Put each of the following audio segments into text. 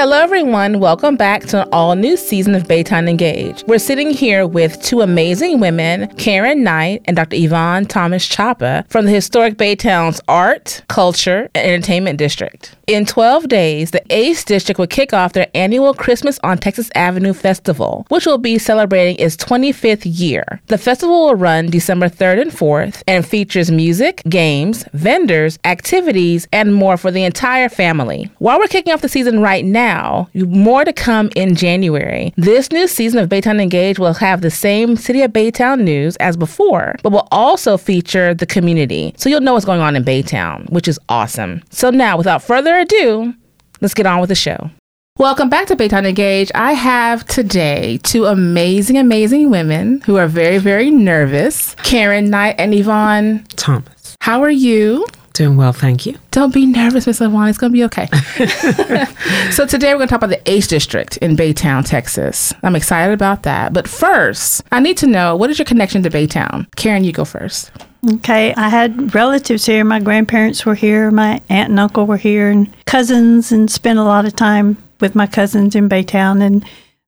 Hello everyone, welcome back to an all-new season of Baytown Engage. We're sitting here with two amazing women, Karen Knight and Dr. Yvonne Thomas-Chapa from the historic Baytown's Art, Culture, and Entertainment District. In 12 days, the ACE District will kick off their annual Christmas on Texas Avenue Festival, which will be celebrating its 25th year. The festival will run December 3rd and 4th and features music, games, vendors, activities, and more for the entire family. While we're kicking off the season right now, more to come in January. This new season of Baytown Engage will have the same City of Baytown news as before, but will also feature the community, so you'll know what's going on in Baytown, which is awesome. So now, without further ado, let's get on with the show. Welcome back to Baytown Engage. I have today two amazing women who are very, very nervous, Karen Knight and Yvonne Thomas. How are you? Doing well, thank you. Don't be nervous, Ms. Yvonne. It's going to be okay. So today we're going to talk about the ACE District in Baytown, Texas. I'm excited about that. But first, I need to know, what is your connection to Baytown? Karen, you go first. Okay. I had relatives here. My grandparents were here. My aunt and uncle were here, and cousins, and spent a lot of time with my cousins in Baytown. And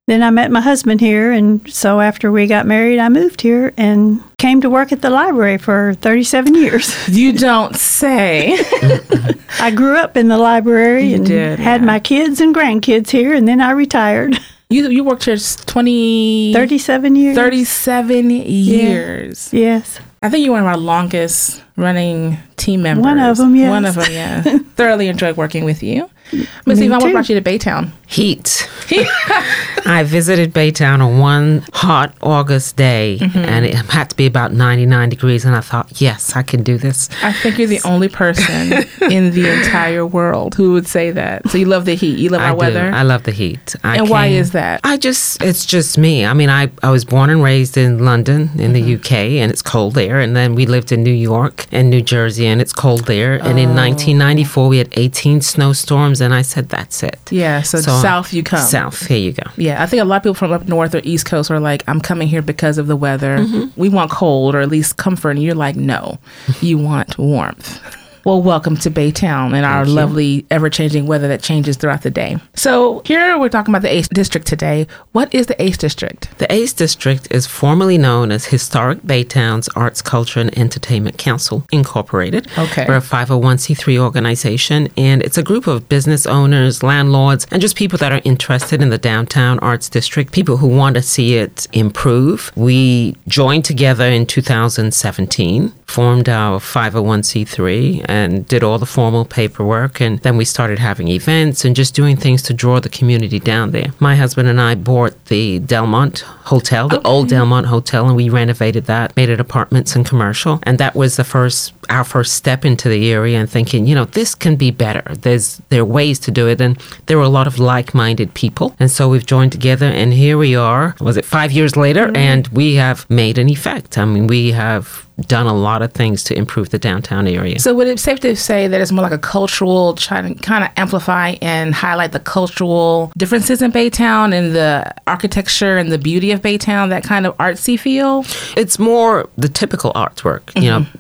then I met my husband here. And so after we got married, I moved here and came to work at the library for 37 years. You don't say. I grew up in the library had my kids and grandkids here, and then I retired. You worked here 37 years. 37 years. Yeah. Yes. I think you're one of our longest running team members. One of them, yes. Thoroughly enjoyed working with you. Ms. Yvonne, what brought you to Baytown? Heat. I visited Baytown on one hot August day, and it had to be about 99 degrees, and I thought, yes, I can do this. I think you're the only person in the entire world who would say that. So you love the heat. You love weather. I love the heat. Why is that? It's just me. I mean, I was born and raised in London, in the UK, and it's cold there. And then we lived in New York and New Jersey, and it's cold there. And in 1994, we had 18 snowstorms, and I said, that's it. Yeah, so south you come. South, here you go. Yeah, I think a lot of people from up north or east coast are like, I'm coming here because of the weather. Mm-hmm. We want cold, or at least comfort. And you're like, no, you want warmth. Well, welcome to Baytown and our lovely ever-changing weather that changes throughout the day. So here we're talking about the ACE District today. What is the ACE District? The ACE District is formerly known as Historic Baytown's Arts, Culture, and Entertainment Council, Incorporated. Okay. We're a 501c3 organization, and it's a group of business owners, landlords, and just people that are interested in the downtown arts district, people who want to see it improve. We joined together in 2017, formed our 501c3, and did all the formal paperwork, and then we started having events and just doing things to draw the community down there. My husband and I bought the Delmont Hotel, the old Delmont Hotel, and we renovated that, made it apartments and commercial, and that was our first step into the area and thinking, this can be better. There are ways to do it, and there were a lot of like-minded people, and so we've joined together, and here we are, 5 years later, and we have made an effect. I mean, we have done a lot of things to improve the downtown area. So would it be safe to say that it's more like a cultural, trying to kind of amplify and highlight the cultural differences in Baytown and the architecture and the beauty of Baytown, that kind of artsy feel? It's more the typical artwork,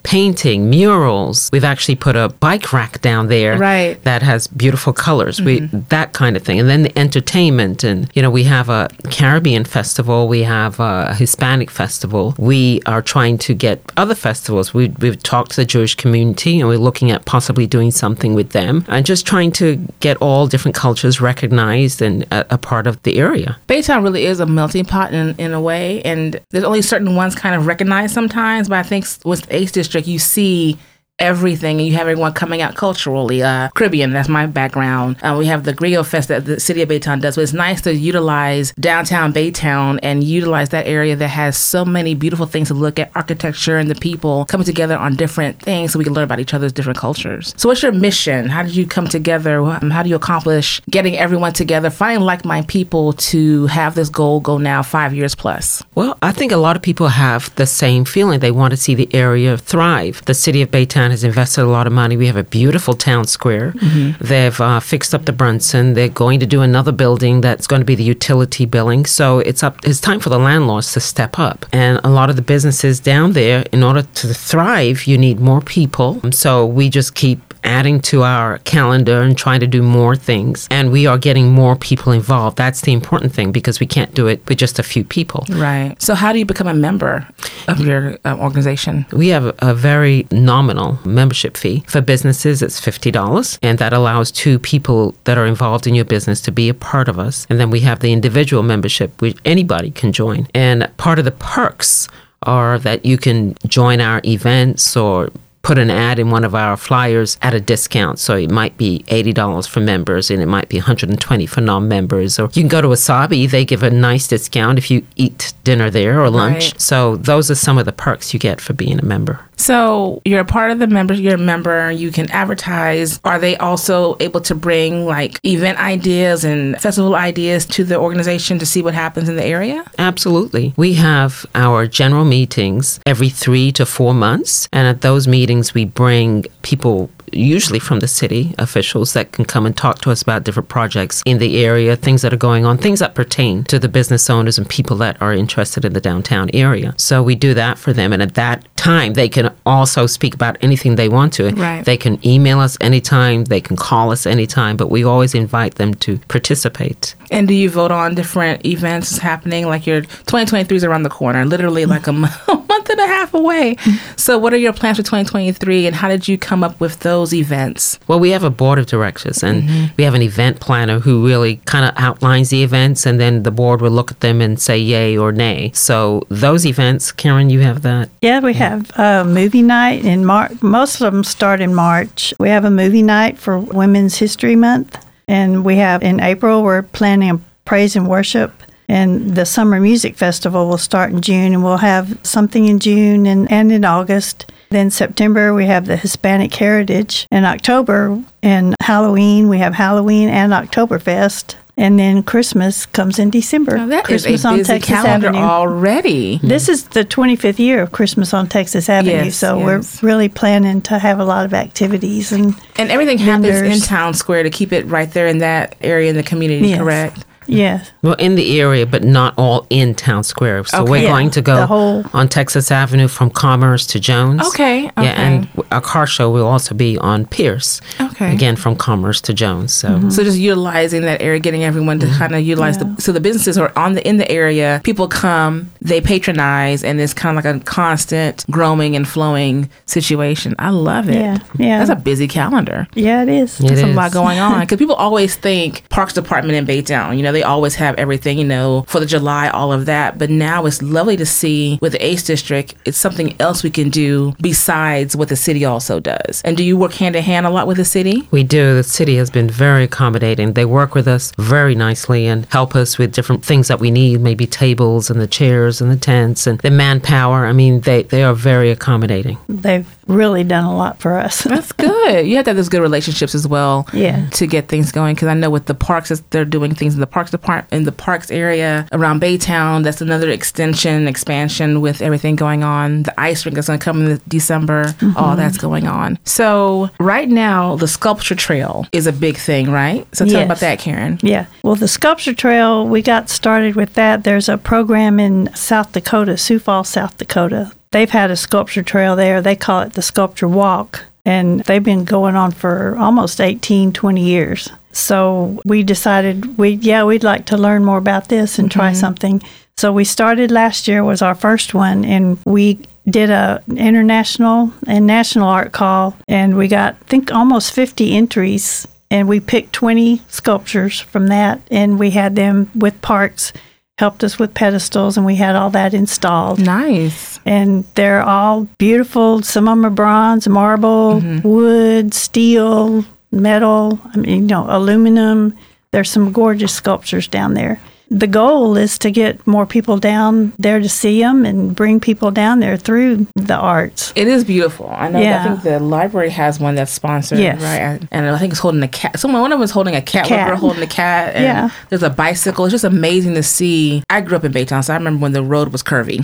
painting, murals. We've actually put a bike rack down there that has beautiful colors, that kind of thing. And then the entertainment, and we have a Caribbean festival, we have a Hispanic festival. We are trying to get other festivals. We've talked to the Jewish community, and we're looking at possibly doing something with them, and just trying to get all different cultures recognized and a part of the area. Baytown really is a melting pot in a way, and there's only certain ones kind of recognized sometimes, but I think with the ACE District, you see everything, and you have everyone coming out culturally. Caribbean, that's my background. We have the Griot Fest that the City of Baytown does, but it's nice to utilize downtown Baytown and utilize that area that has so many beautiful things to look at, architecture and the people coming together on different things so we can learn about each other's different cultures. So what's your mission? How did you come together? How do you accomplish getting everyone together, finding like-minded people to have this goal go now 5 years plus? Well, I think a lot of people have the same feeling. They want to see the area thrive. The City of Baytown has invested a lot of money. We have a beautiful town square. They've fixed up the Brunson. They're going to do another building that's going to be the utility building. So it's time for the landlords to step up. And a lot of the businesses down there, in order to thrive, you need more people. So we just keep adding to our calendar and trying to do more things. And we are getting more people involved. That's the important thing, because we can't do it with just a few people. Right. So how do you become a member of your organization? We have a very nominal membership fee. For businesses, it's $50. And that allows two people that are involved in your business to be a part of us. And then we have the individual membership, which anybody can join. And part of the perks are that you can join our events or put an ad in one of our flyers at a discount. So it might be $80 for members and it might be $120 for non-members. Or you can go to Wasabi. They give a nice discount if you eat dinner there or lunch. Right. So those are some of the perks you get for being a member. So you're a part of the members, you're a member, you can advertise. Are they also able to bring like event ideas and festival ideas to the organization to see what happens in the area? Absolutely. We have our general meetings every 3 to 4 months. And at those meetings, we bring people usually from the city officials that can come and talk to us about different projects in the area, things that are going on, things that pertain to the business owners and people that are interested in the downtown area. So we do that for them. And at that time, they can also speak about anything they want to. Right. They can email us anytime. They can call us anytime. But we always invite them to participate. And do you vote on different events happening? Like your 2023 is around the corner, literally like a month and a half away. So what are your plans for 2023 and how did you come up with those events? Well, we have a board of directors and we have an event planner who really kind of outlines the events, and then the board will look at them and say yay or nay. So those events, Karen, you have that? Yeah, we have a movie night in March. Most of them start in March. We have a movie night for Women's History Month, and we have in April, we're planning a praise and worship. And the Summer Music Festival will start in June, and we'll have something in June and in August. Then September, we have the Hispanic Heritage. In October and Halloween, we have Halloween and Oktoberfest. And then Christmas comes in December. Oh, that Christmas is a busy on Texas calendar Avenue. Already. This is the 25th year of Christmas on Texas Avenue, We're really planning to have a lot of activities. And everything happens in Town Square to keep it right there in that area in the community, correct? Yes. Well, in the area, but not all in Town Square. So we're going to go on Texas Avenue from Commerce to Jones. Okay. Yeah, and our car show will also be on Pierce. Okay. Again, from Commerce to Jones. So so just utilizing that area, getting everyone to kind of utilize so the businesses are in the area. People come, they patronize, and it's kind of like a constant growing and flowing situation. I love it. Yeah. That's a busy calendar. Yeah, it is. There's a lot going on. Because people always think Parks Department in Baytown, you know, they always have everything, you know, for the July, all of that. But now it's lovely to see with the ACE District, it's something else we can do besides what the city also does. And do you work hand in hand a lot with the city? We do. The city has been very accommodating. They work with us very nicely and help us with different things that we need, maybe tables and the chairs and the tents and the manpower. I mean, they are very accommodating. They've really done a lot for us. That's good. You have to have those good relationships as well to get things going. Because I know with the parks, they're doing things in the Parks Department, in the Parks area around Baytown. That's another expansion with everything going on. The ice rink is going to come in December. All that's going on. So right now, the sculpture trail is a big thing, right? So tell me about that, Karen. Yeah. Well, the sculpture trail, we got started with that. There's a program in South Dakota, Sioux Falls, South Dakota. They've had a sculpture trail there. They call it the Sculpture Walk. And they've been going on for almost 20 years. So we decided, we'd like to learn more about this and try something. So we started last year, was our first one, and we did an international and national art call. And we got, I think, almost 50 entries. And we picked 20 sculptures from that. And we had them with parks, helped us with pedestals, and we had all that installed. Nice. And they're all beautiful. Some of them are bronze, marble, wood, steel, metal, aluminum. There's some gorgeous sculptures down there. The goal is to get more people down there to see them and bring people down there through the arts. It is beautiful. I know. Yeah. I think the library has one that's sponsored, right? And I think it's holding a cat. Someone, one of them is holding a cat. We're holding a cat. And there's a bicycle. It's just amazing to see. I grew up in Baytown, so I remember when the road was curvy.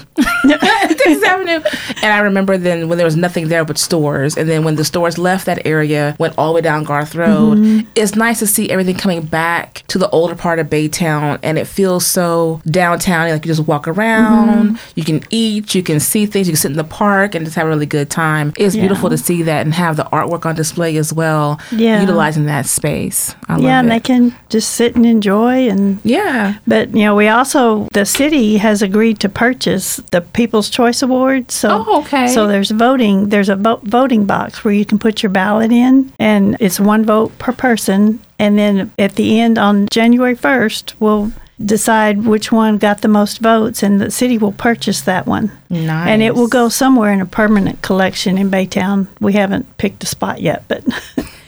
Texas Avenue. And I remember then when there was nothing there but stores. And then when the stores left that area, went all the way down Garth Road, mm-hmm. It's nice to see everything coming back to the older part of Baytown. And it feels so downtown. Like you just walk around, mm-hmm. you can eat, you can see things, you can sit in the park and just have a really good time. It's beautiful to see that and have the artwork on display as well, utilizing that space. I love it. And they can just sit and enjoy. And But, you know, we also, the city has agreed to purchase the People's Choice Award. So, so there's voting. There's a voting box where you can put your ballot in, and it's one vote per person. And then at the end on January 1st, we'll decide which one got the most votes, and the city will purchase that one. Nice. And it will go somewhere in a permanent collection in Baytown. We haven't picked a spot yet, but...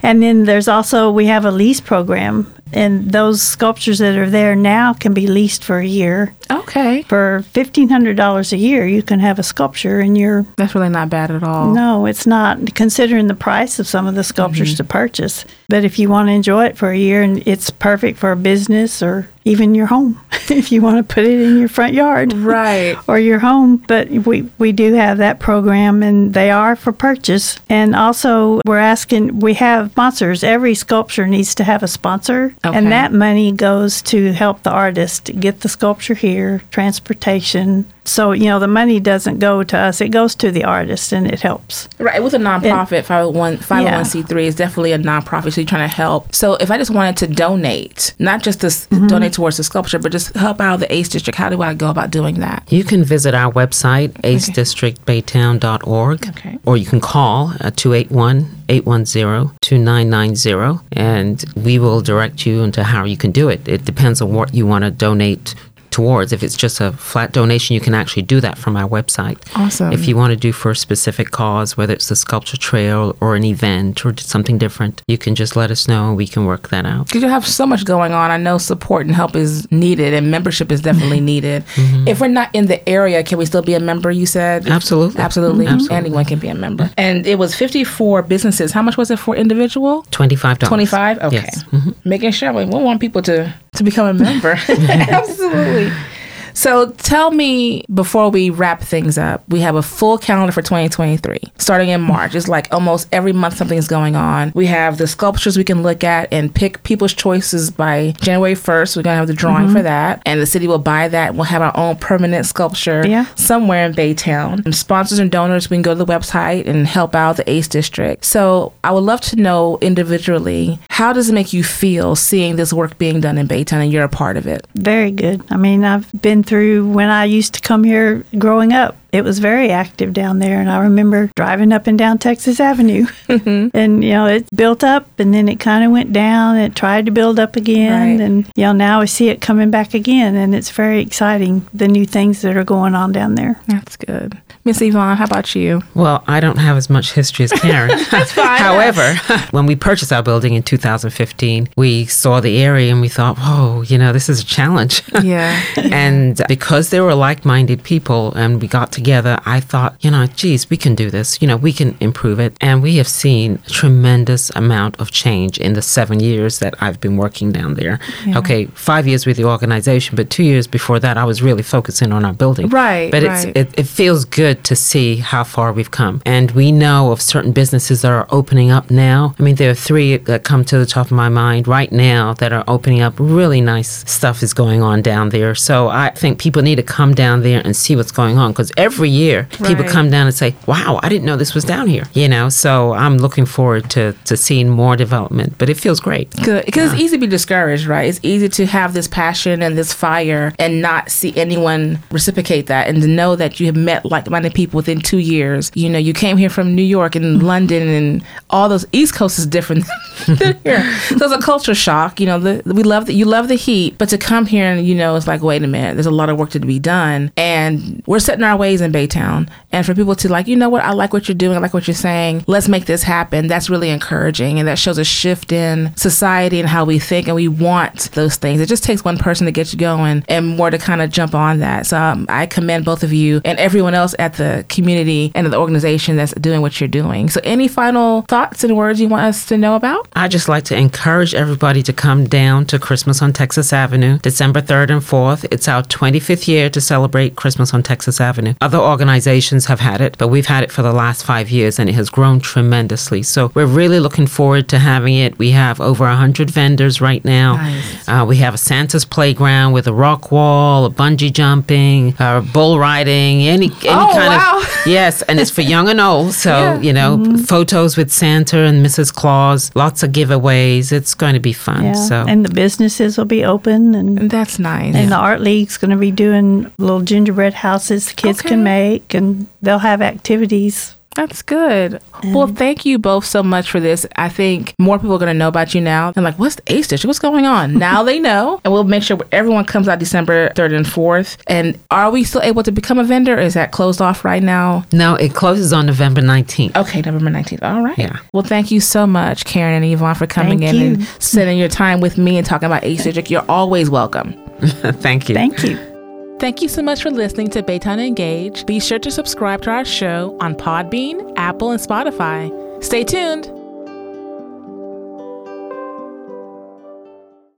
And then there's also, we have a lease program, and those sculptures that are there now can be leased for a year. Okay. For $1,500 a year, you can have a sculpture in your... That's really not bad at all. No, it's not, considering the price of some of the sculptures mm-hmm. to purchase. But if you want to enjoy it for a year, and it's perfect for a business or even your home, if you want to put it in your front yard. Right. Or your home. But we do have that program, and they are for purchase. And also, we're asking, we have sponsors. Every sculpture needs to have a sponsor, and that money goes to help the artist get the sculpture here, transportation. So, you know, the money doesn't go to us. It goes to the artist, and it helps. Right. With a nonprofit, 501c3 is definitely a nonprofit, so you're trying to help. So if I just wanted to donate, not just to donate towards the sculpture, but just help out the ACE District, how do I go about doing that? You can visit our website, acedistrictbaytown.org, or you can call 281-810-2990, and we will direct you into how you can do it. It depends on what you want to donate towards. If it's just a flat donation, you can actually do that from our website. Awesome. If you want to do for a specific cause, whether it's the sculpture trail or an event or something different, you can just let us know and we can work that out. Because you have so much going on. I know support and help is needed, and membership is definitely needed. Mm-hmm. If we're not in the area, can we still be a member, you said? Absolutely. Absolutely. Mm-hmm. Absolutely. Anyone can be a member. And it was 54 businesses. How much was it for individual? $25. $25? Okay. Yes. Mm-hmm. Making sure we want people to become a member. Absolutely. So tell me, before we wrap things up, we have a full calendar for 2023, starting in March. It's like almost every month something's going on. We have the sculptures we can look at and pick people's choices by January 1st. We're going to have the drawing for that, and the city will buy that. We'll have our own permanent sculpture somewhere in Baytown. And sponsors and donors, we can go to the website and help out the ACE District. So I would love to know individually, how does it make you feel seeing this work being done in Baytown and you're a part of it? Very good. I mean, I've been through when I used to come here growing up. It was very active down there, and I remember driving up and down Texas Avenue. And, you know, it built up, and then it kind of went down. It tried to build up again, and, you know, now we see it coming back again, and it's very exciting, the new things that are going on down there. That's good. Miss Yvonne, how about you? Well, I don't have as much history as Karen. That's fine. However, when we purchased our building in 2015, we saw the area, and we thought, whoa, you know, this is a challenge. And because there were like-minded people, and we got together, I thought, you know, geez, we can do this. You know, we can improve it. And we have seen a tremendous amount of change in the 7 years that I've been working down there. Okay, 5 years with the organization, but 2 years before that, I was really focusing on our building. But it feels good to see how far we've come. And we know of certain businesses that are opening up now. I mean, there are three that come to the top of my mind right now that are opening up. Really nice stuff is going on down there. So I think people need to come down there and see what's going on, because every year, people come down and say, wow, I didn't know this was down here. You know, so I'm looking forward to seeing more development, but it feels great. Good, because it's easy to be discouraged, right? It's easy to have this passion and this fire and not see anyone reciprocate that, and to know that you have met like-minded people within 2 years. You know, you came here from New York and London and all those, East Coast is different than here. So it's a culture shock. You know, we love that you love the heat, but to come here and, you know, it's like, wait a minute, there's a lot of work to be done, and we're setting our ways in Baytown, and for people to like, you know what, I like what you're doing, I like what you're saying, let's make this happen. That's really encouraging, and that shows a shift in society and how we think, and we want those things. It just takes one person to get you going and more to kind of jump on that. So I commend both of you and everyone else at the community and the organization that's doing what you're doing. So any final thoughts and words you want us to know about? I just like to encourage everybody to come down to Christmas on Texas Avenue, December 3rd and 4th. It's our 25th year to celebrate Christmas on Texas Avenue. Other organizations have had it, but we've had it for the last 5 years, and it has grown tremendously. So we're really looking forward to having it. We have over 100 vendors right now. Nice. We have a Santa's playground with a rock wall, a bungee jumping, bull riding, any kind of... Yes, and it's for young and old. So, photos with Santa and Mrs. Claus, lots of giveaways. It's going to be fun. Yeah. So. And the businesses will be open. And that's nice. And the Art League's going to be doing little gingerbread houses the kids can make, and they'll have activities. That's good. Well, thank you both so much for this. I think more people are going to know about you now. I'm like, what's the ACE District? What's going on? Now they know. And we'll make sure everyone comes out December 3rd and 4th. And are we still able to become a vendor? Or is that closed off right now? No, it closes on November 19th. Okay, November 19th. All right. Yeah. Well, thank you so much, Karen and Yvonne, for coming in and spending your time with me and talking about ACE District. You're always welcome. Thank you. Thank you. Thank you so much for listening to Baytown Engage. Be sure to subscribe to our show on Podbean, Apple, and Spotify. Stay tuned.